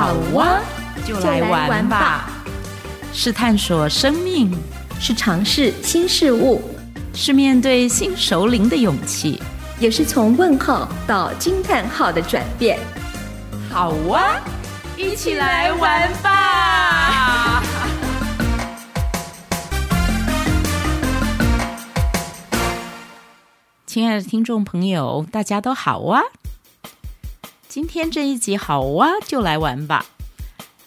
好啊，就来玩吧！是探索生命，是尝试新事物，是面对新熟龄的勇气，也是从问号到惊叹号的转变。好啊，一起来玩吧！亲爱的听众朋友，大家都好啊！今天这一集好啊，就来玩吧，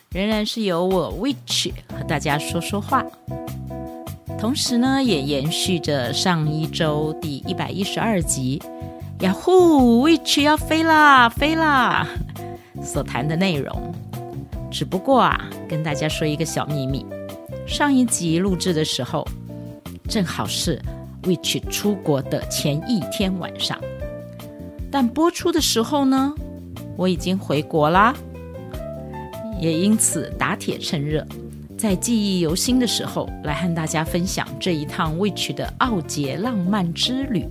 仍然是由我 Witch 和大家说说话，同时呢，也延续着上一周第112集 Yahoo!Witch 要飞啦飞啦所谈的内容。只不过啊，跟大家说一个小秘密，上一集录制的时候，正好是 Witch 出国的前一天晚上，但播出的时候呢，我已经回国啦，也因此打铁趁热，在记忆犹新的时候来和大家分享这一趟 Witch 的奥捷浪漫之旅，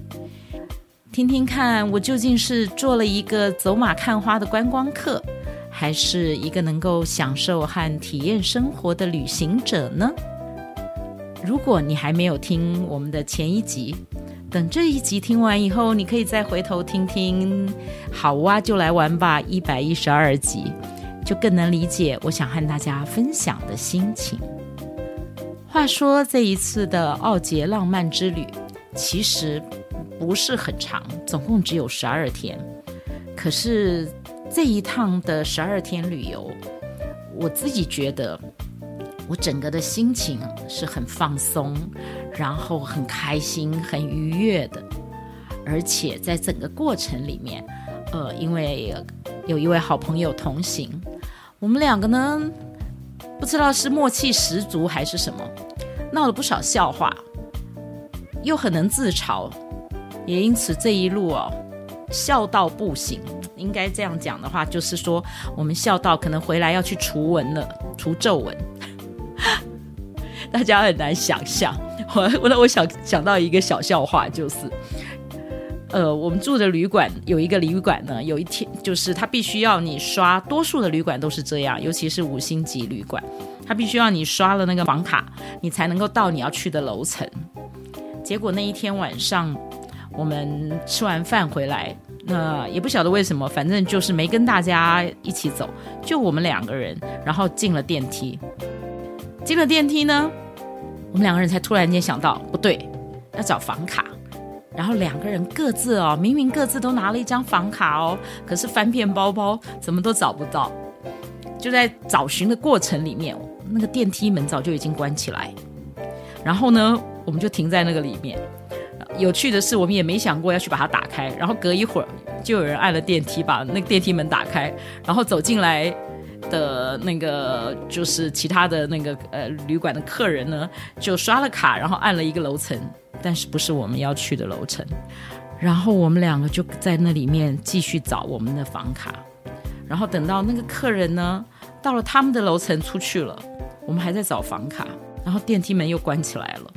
听听看我究竟是做了一个走马看花的观光客，还是一个能够享受和体验生活的旅行者呢？如果你还没有听我们的前一集，等这一集听完以后，你可以再回头听听好啊就来玩吧112集，就更能理解我想和大家分享的心情。话说这一次的奥捷浪漫之旅其实不是很长，总共只有12天，可是这一趟的12天旅游，我自己觉得我整个的心情是很放松，然后很开心很愉悦的。而且在整个过程里面因为有一位好朋友同行，我们两个呢不知道是默契十足还是什么，闹了不少笑话，又很能自嘲，也因此这一路笑到不行，应该这样讲的话就是说，我们笑到可能回来要去除文了，除皱文大家很难想象。我想到一个小笑话，就是我们住的旅馆有一个旅馆呢，有一天就是他必须要你刷，多数的旅馆都是这样，尤其是5星级旅馆，他必须要你刷了那个房卡，你才能够到你要去的楼层。结果那一天晚上我们吃完饭回来，那也不晓得为什么，反正就是没跟大家一起走，就我们两个人，然后进了电梯呢，我们两个人才突然间想到不对，要找房卡，然后两个人各自明明各自都拿了一张房卡可是翻遍包包怎么都找不到。就在找寻的过程里面，那个电梯门早就已经关起来，然后呢我们就停在那个里面。有趣的是我们也没想过要去把它打开，然后隔一会儿就有人按了电梯，把那个电梯门打开，然后走进来的那个就是其他的那个旅馆的客人呢，就刷了卡，然后按了一个楼层，但是不是我们要去的楼层。然后我们两个就在那里面继续找我们的房卡，然后等到那个客人呢到了他们的楼层出去了，我们还在找房卡，然后电梯门又关起来了。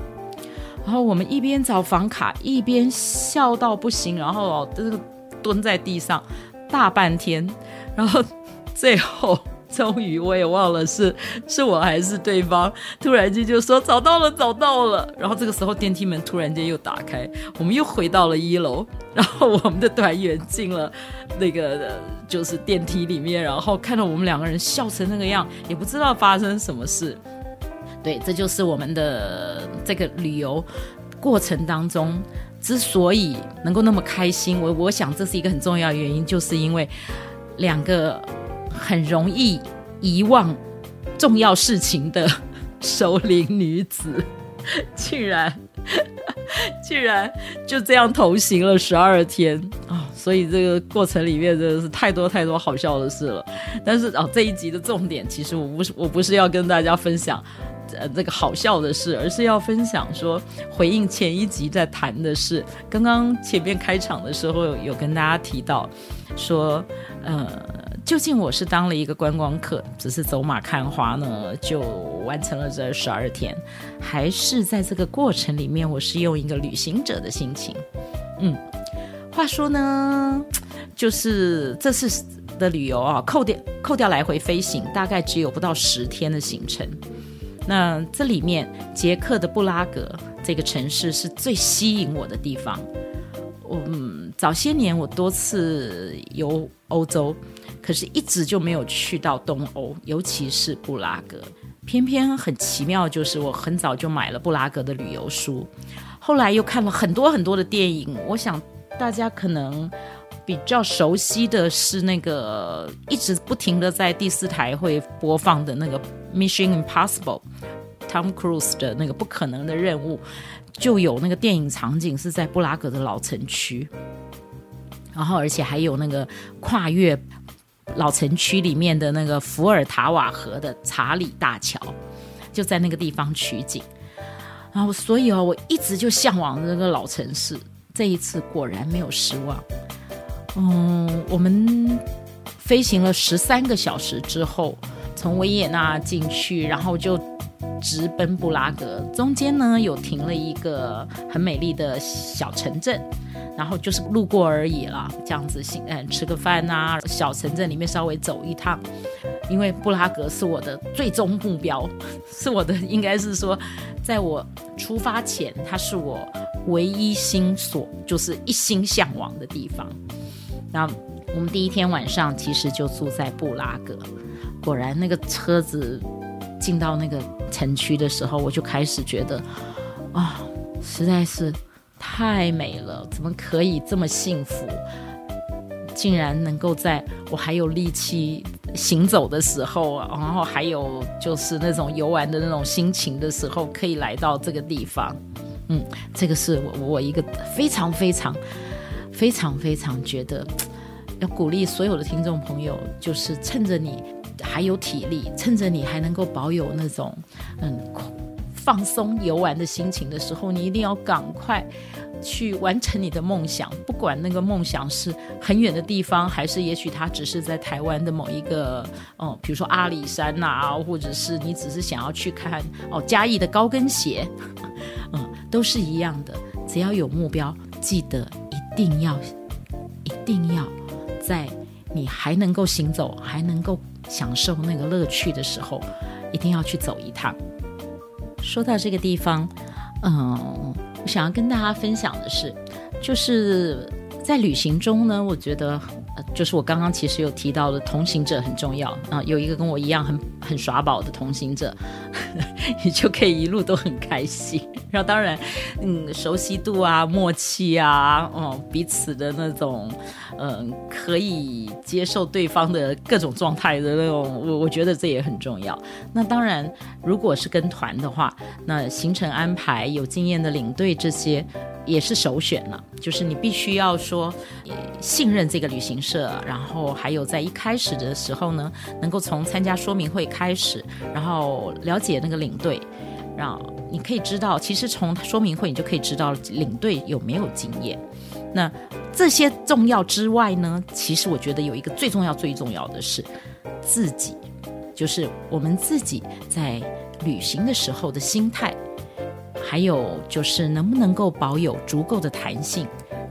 然后我们一边找房卡一边笑到不行，然后蹲在地上大半天，然后最后终于我也忘了是我还是对方，突然间就说找到了。然后这个时候电梯门突然间又打开，我们又回到了1楼，然后我们的团员进了那个就是电梯里面，然后看到我们两个人笑成那个样，也不知道发生什么事。对，这就是我们的这个旅游过程当中之所以能够那么开心，我想这是一个很重要的原因，就是因为两个很容易遗忘重要事情的熟龄女子居然就这样同行了12天所以这个过程里面真的是太多太多好笑的事了。但是这一集的重点其实我不是要跟大家分享这个好笑的事，而是要分享说回应前一集在谈的事。刚刚前面开场的时候有跟大家提到说究竟我是当了一个观光客，只是走马看花呢就完成了这12天，还是在这个过程里面我是用一个旅行者的心情。话说呢，就是这次的旅游啊，扣掉来回飞行，大概只有不到10天的行程。那这里面捷克的布拉格这个城市是最吸引我的地方。早些年我多次游欧洲，可是一直就没有去到东欧，尤其是布拉格。偏偏很奇妙，就是我很早就买了布拉格的旅游书，后来又看了很多很多的电影。我想大家可能比较熟悉的是那个一直不停的在第四台会播放的那个 Mission Impossible， Tom Cruise 的那个不可能的任务，就有那个电影场景是在布拉格的老城区，然后而且还有那个跨越老城区里面的那个伏尔塔瓦河的查理大桥，就在那个地方取景。然后所以我一直就向往这个老城市，这一次果然没有失望。我们飞行了13个小时之后，从维也纳进去，然后就直奔布拉格。中间呢有停了一个很美丽的小城镇，然后就是路过而已啦，这样子吃个饭啊，小城镇里面稍微走一趟。因为布拉格是我的最终目标，是我的，应该是说在我出发前它是我唯一心所，就是一心向往的地方。那我们第一天晚上其实就住在布拉格，果然那个车子进到那个城区的时候，我就开始觉得实在是太美了，怎么可以这么幸福，竟然能够在我还有力气行走的时候，然后还有就是那种游玩的那种心情的时候，可以来到这个地方。这个是我一个非常非常非常非常觉得要鼓励所有的听众朋友，就是趁着你还有体力，趁着你还能够保有那种放松游玩的心情的时候，你一定要赶快去完成你的梦想，不管那个梦想是很远的地方，还是也许它只是在台湾的某一个比如说阿里山啊，或者是你只是想要去看嘉义的高跟鞋都是一样的。只要有目标，记得一定要在你还能够行走，还能够享受那个乐趣的时候，一定要去走一趟。说到这个地方，我想要跟大家分享的是，就是在旅行中呢，我觉得就是我刚刚其实有提到的同行者很重要有一个跟我一样很耍宝的同行者你就可以一路都很开心。然后当然熟悉度啊，默契啊，彼此的那种可以接受对方的各种状态的那种，我觉得这也很重要。那当然如果是跟团的话，那行程安排有经验的领队这些也是首选了，就是你必须要说信任这个旅行社，然后还有在一开始的时候呢，能够从参加说明会开始，然后了解那个领队，然后你可以知道，其实从说明会你就可以知道领队有没有经验。那这些重要之外呢，其实我觉得有一个最重要的是自己，就是我们自己在旅行的时候的心态，还有就是能不能够保有足够的弹性，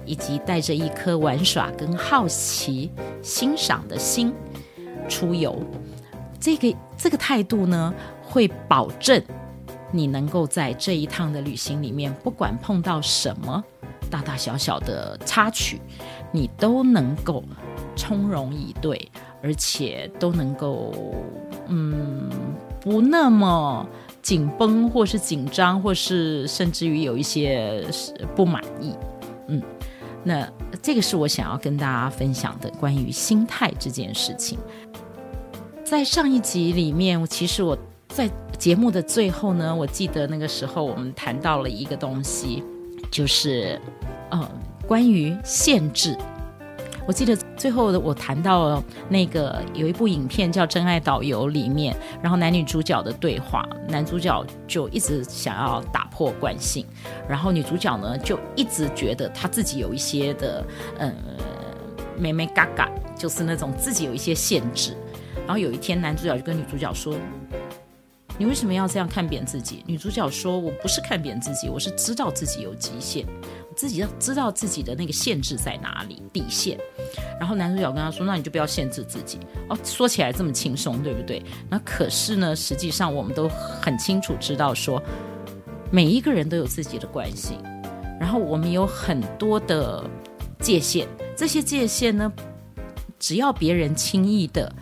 以及带着一颗玩耍跟好奇欣赏的心出游。这个态度呢，会保证你能够在这一趟的旅行里面，不管碰到什么大大小小的插曲，你都能够从容以对，而且都能够不那么紧绷或是紧张，或是甚至于有一些不满意。那这个是我想要跟大家分享的关于心态这件事情。在上一集里面，其实我在节目的最后呢，我记得那个时候我们谈到了一个东西，就是关于限制。我记得最后我谈到那个有一部影片叫《真爱导游》里面，然后男女主角的对话，男主角就一直想要打破惯性，然后女主角呢就一直觉得她自己有一些的妹妹嘎嘎，就是那种自己有一些限制。然后有一天男主角就跟女主角说，你为什么要这样看扁自己？女主角说，我不是看扁自己，我是知道自己有极限，自己知道自己的那个限制在哪里，底线。然后男主角跟他说，那你就不要限制自己。哦，说起来这么轻松，对不对？那可是呢，实际上我们都很清楚知道说，每一个人都有自己的惯性，然后我们有很多的界限，这些界限呢，只要别人轻易的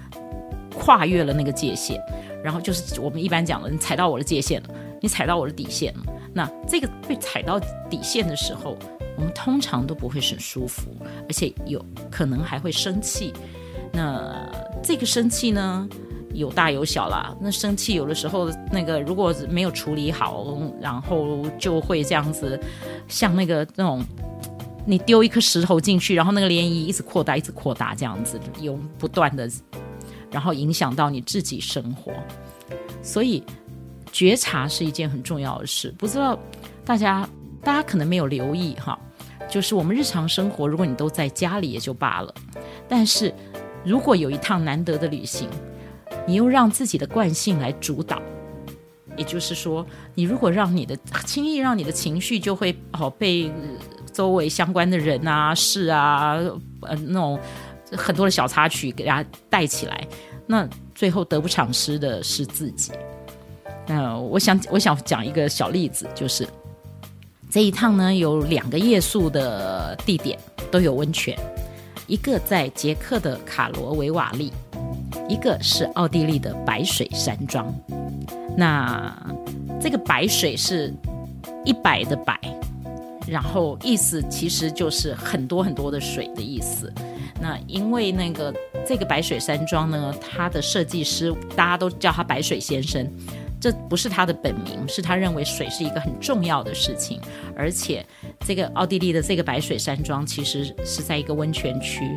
跨越了那个界限，然后就是我们一般讲的，你踩到我的界限了，你踩到我的底线了。那这个被踩到底线的时候，我们通常都不会很舒服，而且有可能还会生气。那这个生气呢，有大有小啦。那生气有的时候，那个如果没有处理好，然后就会这样子，像那种。你丢一颗石头进去，然后那个涟漪一直扩大一直扩大，这样子有不断的，然后影响到你自己生活。所以觉察是一件很重要的事，不知道大家可能没有留意哈，就是我们日常生活，如果你都在家里也就罢了，但是如果有一趟难得的旅行，你又让自己的惯性来主导，也就是说你如果轻易让你的情绪就会被周围相关的人啊、事啊、那种很多的小插曲给他带起来，那最后得不偿失的是自己。我想讲一个小例子，就是这一趟呢，有2个夜宿的地点都有温泉，一个在捷克的卡罗维瓦利，一个是奥地利的白水山庄。那这个白水是100的白，然后意思其实就是很多很多的水的意思。那因为这个白水山庄呢，他的设计师大家都叫他白水先生，这不是他的本名，是他认为水是一个很重要的事情。而且这个奥地利的这个白水山庄其实是在一个温泉区，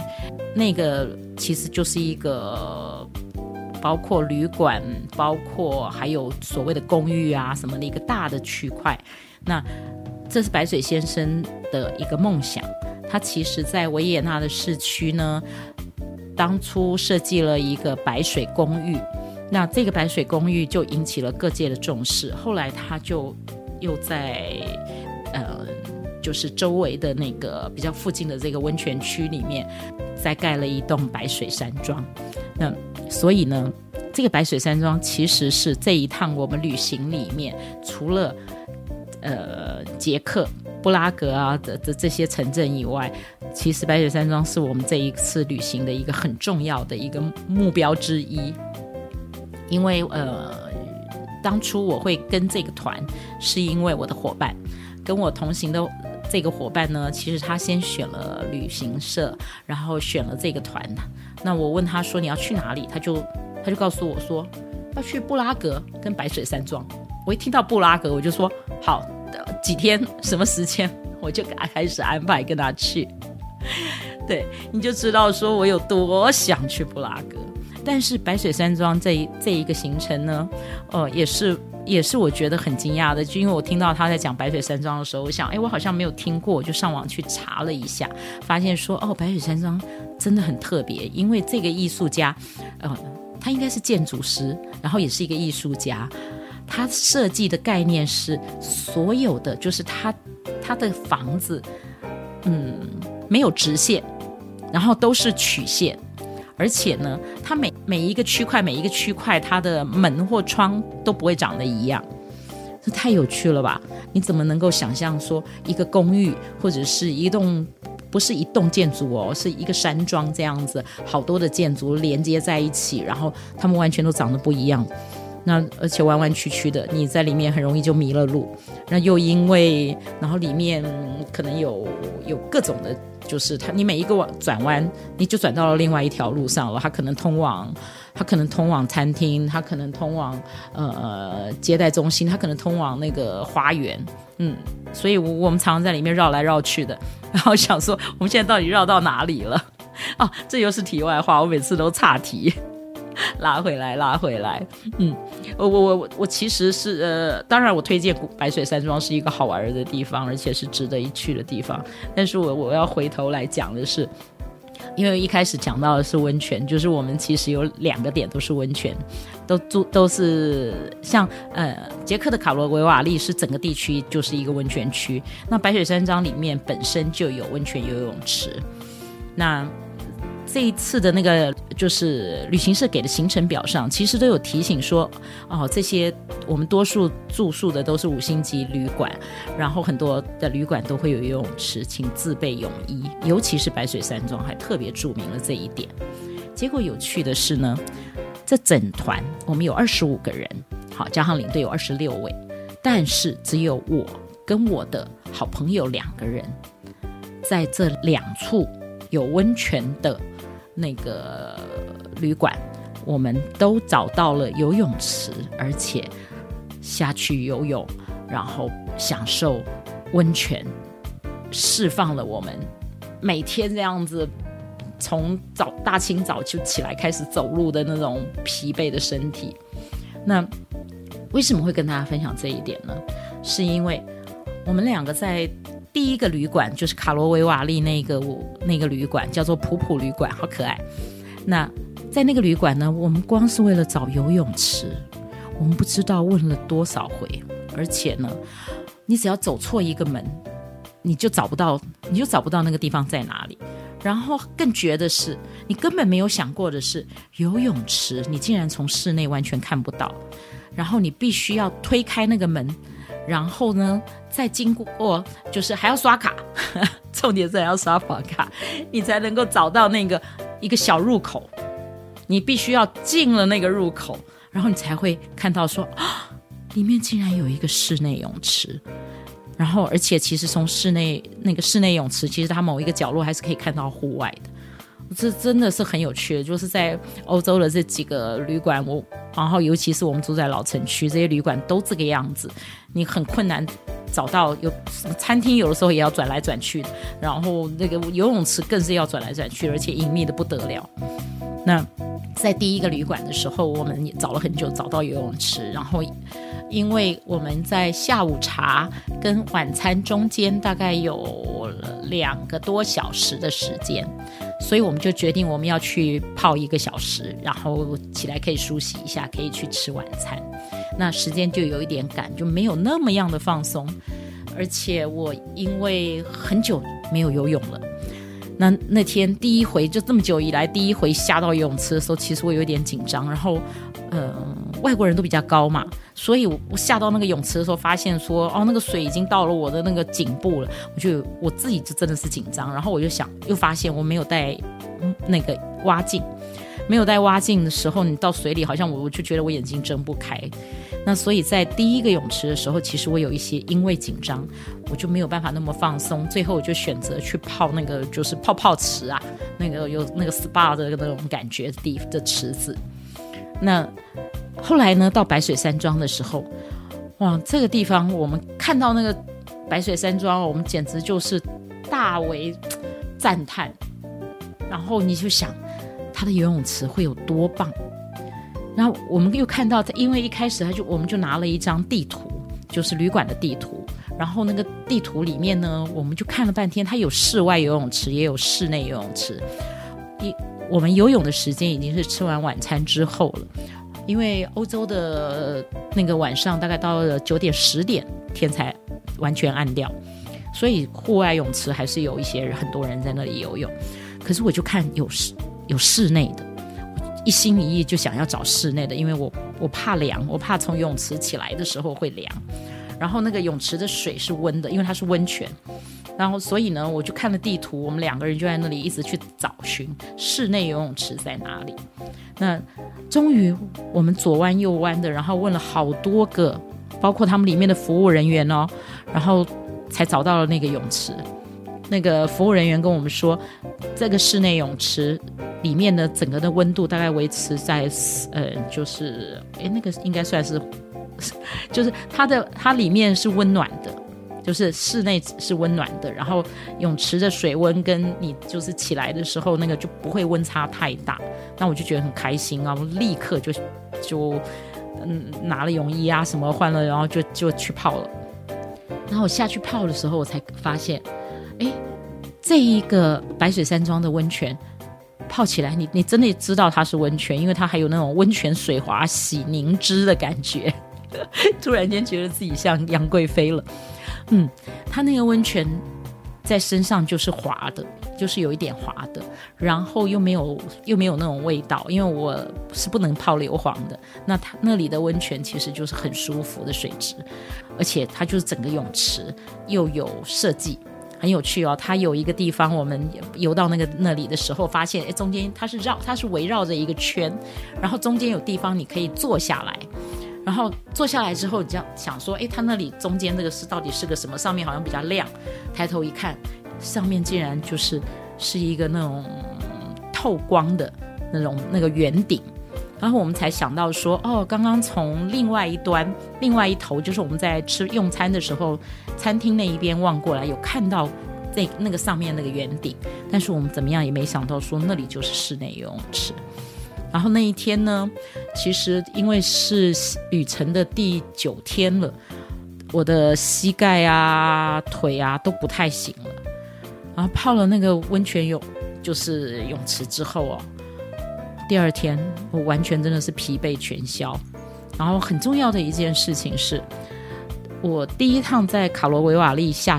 那个其实就是一个包括旅馆，包括还有所谓的公寓啊什么的一个大的区块。那这是白水先生的一个梦想，他其实在维也纳的市区呢，当初设计了一个白水公寓，那这个白水公寓就引起了各界的重视，后来他就又在就是周围的那个比较附近的这个温泉区里面再盖了一栋白水山庄。那所以呢，这个白水山庄其实是这一趟我们旅行里面，除了捷克布拉格啊的这些城镇以外，其实白水山庄是我们这一次旅行的一个很重要的一个目标之一。因为当初我会跟这个团，是因为我的伙伴，跟我同行的这个伙伴呢，其实他先选了旅行社，然后选了这个团。那我问他说你要去哪里，他就告诉我说要去布拉格跟白水山庄。我一听到布拉格我就说好，几天什么时间，我就开始安排跟他去。对，你就知道说我有多想去布拉格。但是白水山庄这一个行程呢，也是我觉得很惊讶的，就因为我听到他在讲白水山庄的时候，我想我好像没有听过，我就上网去查了一下，发现说白水山庄真的很特别。因为这个艺术家他应该是建筑师，然后也是一个艺术家，他设计的概念是所有的，就是他的房子没有直线，然后都是曲线。而且呢，他每一个区块他的门或窗都不会长得一样，这太有趣了吧。你怎么能够想象说一个公寓或者是一栋，不是一栋建筑是一个山庄，这样子好多的建筑连接在一起，然后他们完全都长得不一样。那而且弯弯曲曲的，你在里面很容易就迷了路。那又因为然后里面可能有各种的，就是你每一个转弯你就转到了另外一条路上了，它可能通往餐厅，它可能通往接待中心，它可能通往那个花园。所以我们常常在里面绕来绕去的，然后想说我们现在到底绕到哪里了啊，这又是题外话，我每次都岔题拉回来。我其实是当然我推荐白水山庄是一个好玩的地方，而且是值得一去的地方。但是我要回头来讲的是，因为一开始讲到的是温泉，就是我们其实有2个点都是温泉，都是像捷克的卡罗维瓦利是整个地区就是一个温泉区，那白雪山庄里面本身就有温泉游泳池。那这一次的那个就是旅行社给的行程表上其实都有提醒说，哦，这些我们多数住宿的都是5星级旅馆，然后很多的旅馆都会有游泳池，请自备泳衣，尤其是白水山庄还特别注明了这一点。结果有趣的是呢，这整团我们有25个人，好，加上领队有26位，但是只有我跟我的好朋友2个人在这2处有温泉的那个旅馆，我们都找到了游泳池，而且下去游泳，然后享受温泉，释放了我们每天这样子从大清早就起来开始走路的那种疲惫的身体。那为什么会跟大家分享这一点呢？是因为我们2个在第一个旅馆，就是卡罗维瓦利那个旅馆叫做普普旅馆，好可爱。那在那个旅馆呢，我们光是为了找游泳池，我们不知道问了多少回，而且呢你只要走错一个门你就找不到那个地方在哪里。然后更绝的是，你根本没有想过的是，游泳池你竟然从室内完全看不到，然后你必须要推开那个门，然后呢再经过，就是还要刷卡重点是还要刷房卡，你才能够找到那个一个小入口，你必须要进了那个入口，然后你才会看到说，啊，里面竟然有一个室内泳池。然后而且其实从室内泳池其实它某一个角落还是可以看到户外的，这真的是很有趣的。就是在欧洲的这几个旅馆，然后尤其是我们住在老城区，这些旅馆都这个样子，你很困难找到有餐厅，有的时候也要转来转去的，然后那个游泳池更是要转来转去，而且隐秘的不得了。那在第一个旅馆的时候，我们也找了很久找到游泳池，然后因为我们在下午茶跟晚餐中间大概有2个多小时的时间，所以我们就决定我们要去泡1个小时，然后起来可以梳洗一下，可以去吃晚餐。那时间就有一点赶，就没有那么样的放松。而且我因为很久没有游泳了，那天第一回，就这么久以来第一回下到游泳池的时候，其实我有点紧张。然后外国人都比较高嘛，所以我下到那个泳池的时候发现说，哦，那个水已经到了我的那个颈部了，我自己就真的是紧张。然后我就想，又发现我没有带那个蛙镜，没有带蛙镜的时候，你到水里好像我就觉得我眼睛睁不开。那所以在第一个泳池的时候，其实我有一些因为紧张，我就没有办法那么放松，最后我就选择去泡那个就是泡泡池啊，那个有那个 SPA 的那种感觉的池子。那后来呢，到白水山庄的时候，哇，这个地方我们看到那个白水山庄，我们简直就是大为赞叹。然后你就想它的游泳池会有多棒。然后我们又看到，因为一开始我们就拿了一张地图，就是旅馆的地图，然后那个地图里面呢，我们就看了半天，它有室外游泳池也有室内游泳池。我们游泳的时间已经是吃完晚餐之后了，因为欧洲的那个晚上大概到了9点10点天才完全暗掉，所以户外泳池还是有一些很多人在那里游泳。可是我就看有室内的，一心一意就想要找室内的，因为我怕凉，我怕从游泳池起来的时候会凉。然后那个泳池的水是温的，因为它是温泉。然后所以呢，我就看了地图，我们2个人就在那里一直去找寻室内游泳池在哪里。那终于我们左弯右弯的，然后问了好多个，包括他们里面的服务人员哦，然后才找到了那个泳池。那个服务人员跟我们说，这个室内泳池里面的整个的温度大概维持在就是那个应该算是就是它里面是温暖的，就是室内是温暖的，然后泳池的水温跟你就是起来的时候那个就不会温差太大。那我就觉得很开心啊，我立刻就拿了泳衣啊什么换了，然后就去泡了。然后我下去泡的时候，我才发现，哎，这一个白水山庄的温泉泡起来 你真的知道它是温泉，因为它还有那种温泉水滑洗凝脂的感觉突然间觉得自己像杨贵妃了。嗯，它那个温泉在身上就是滑的，就是有一点滑的，然后又没有那种味道，因为我是不能泡硫磺的。那它那里的温泉其实就是很舒服的水质，而且它就是整个泳池又有设计，很有趣哦。它有一个地方我们游到那里的时候发现中间它是围绕着一个圈，然后中间有地方你可以坐下来，然后坐下来之后你就想说它那里中间这个是到底是个什么，上面好像比较亮，抬头一看上面竟然就是一个那种透光的那个圆顶，然后我们才想到说刚刚从另外一头就是我们在吃用餐的时候餐厅那一边望过来有看到那个上面那个圆顶，但是我们怎么样也没想到说那里就是室内游泳池。然后那一天呢，其实因为是旅程的第9天了，我的膝盖啊腿啊都不太行了，然后泡了那个温泉就是泳池之后第2天我完全真的是疲惫全消。然后很重要的一件事情是我第一趟在卡罗维瓦利下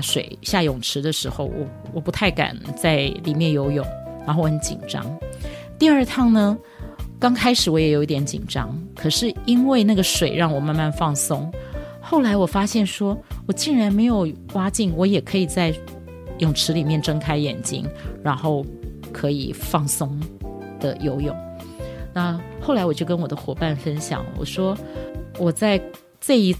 泳池的时候，我不太敢在里面游泳，然后我很紧张。第2趟呢，刚开始我也有一点紧张，可是因为那个水让我慢慢放松，后来我发现说我竟然没有挖镜，我也可以在泳池里面睁开眼睛，然后可以放松的游泳。那后来我就跟我的伙伴分享，我说我在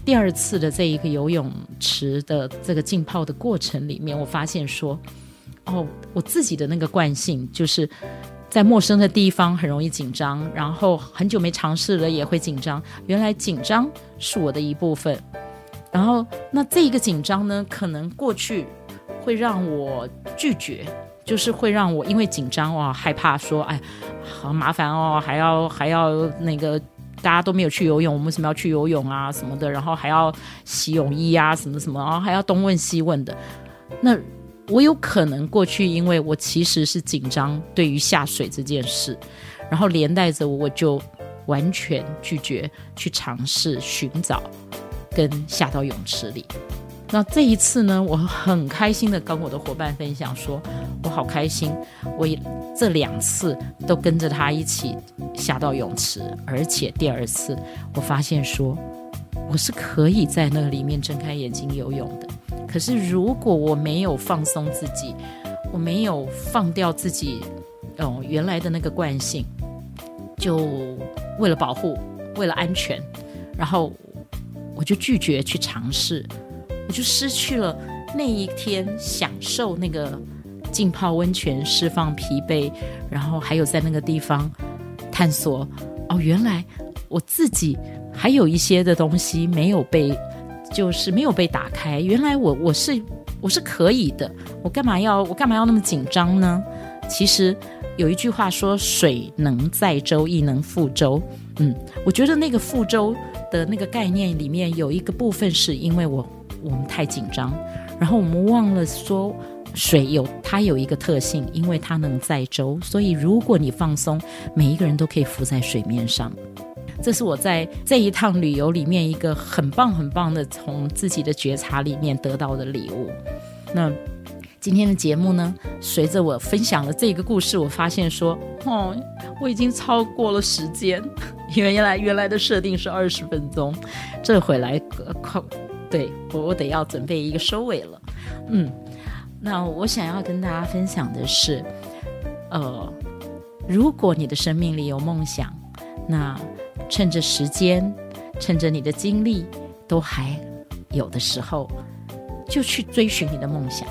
第二次的这一个游泳池的这个浸泡的过程里面，我发现说我自己的那个惯性就是在陌生的地方很容易紧张，然后很久没尝试了也会紧张，原来紧张是我的一部分。然后那这一个紧张呢，可能过去会让我拒绝，就是会让我因为紧张害怕说好麻烦还要那个大家都没有去游泳，我们为什么要去游泳啊什么的，然后还要洗泳衣啊什么什么，然后还要东问西问的。那我有可能过去因为我其实是紧张对于下水这件事，然后连带着我就完全拒绝去尝试寻找跟下到泳池里。那这一次呢，我很开心的跟我的伙伴分享说我好开心，我这2次都跟着他一起下到泳池，而且第2次我发现说我是可以在那里面睁开眼睛游泳的。可是如果我没有放松自己，我没有放掉自己原来的那个惯性，就为了保护为了安全，然后我就拒绝去尝试，我就失去了那一天享受那个浸泡温泉释放疲惫，然后还有在那个地方探索原来我自己还有一些的东西没有被打开，原来我是可以的，我干嘛要那么紧张呢？其实有一句话说水能载舟亦能覆舟，我觉得那个覆舟的那个概念里面有一个部分是因为我们太紧张，然后我们忘了说水它有一个特性，因为它能载舟，所以如果你放松，每一个人都可以浮在水面上。这是我在这一趟旅游里面一个很棒很棒的从自己的觉察里面得到的礼物。那今天的节目呢，随着我分享了这个故事，我发现说我已经超过了时间，因为原来的设定是20分钟，这回来对我得要准备一个收尾了。那我想要跟大家分享的是如果你的生命里有梦想，那趁着时间趁着你的精力都还有的时候，就去追寻你的梦想，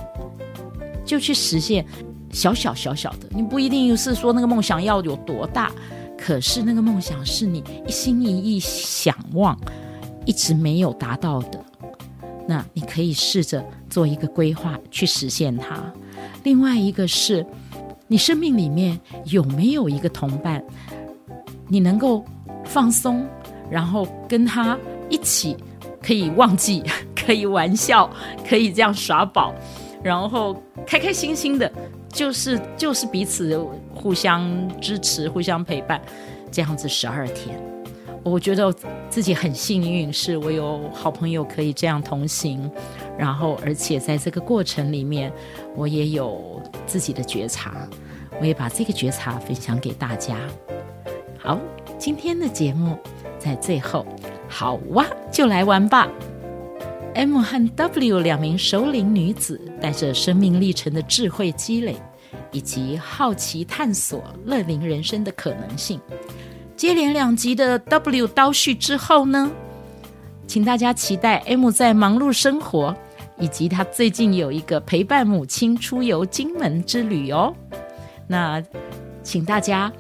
就去实现小小的，你不一定是说那个梦想要有多大，可是那个梦想是你一心一意想望一直没有达到的，那你可以试着做一个规划去实现它。另外一个是你生命里面有没有一个同伴，你能够放松，然后跟他一起可以忘记，可以玩笑，可以这样耍宝，然后开开心心的就是彼此互相支持互相陪伴，这样子12天，我觉得自己很幸运，是我有好朋友可以这样同行，然后而且在这个过程里面我也有自己的觉察，我也把这个觉察分享给大家。好，今天的节目在最后，好哇，就来玩吧。 M 和 W 两名熟龄女子带着生命历程的智慧积累以及好奇探索乐龄人生的可能性。接连2集的 W 倒叙之后呢，请大家期待 M 在忙碌生活以及她最近有一个陪伴母亲出游金门之旅哦。那请大家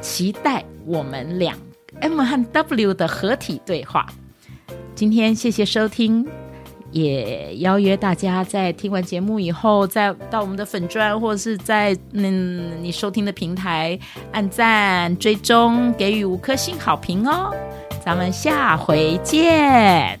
期待我们俩 M 和 W 的合体对话。今天谢谢收听，也邀约大家在听完节目以后再到我们的粉专或者是在你收听的平台按赞追踪，给予5颗星好评哦。咱们下回见。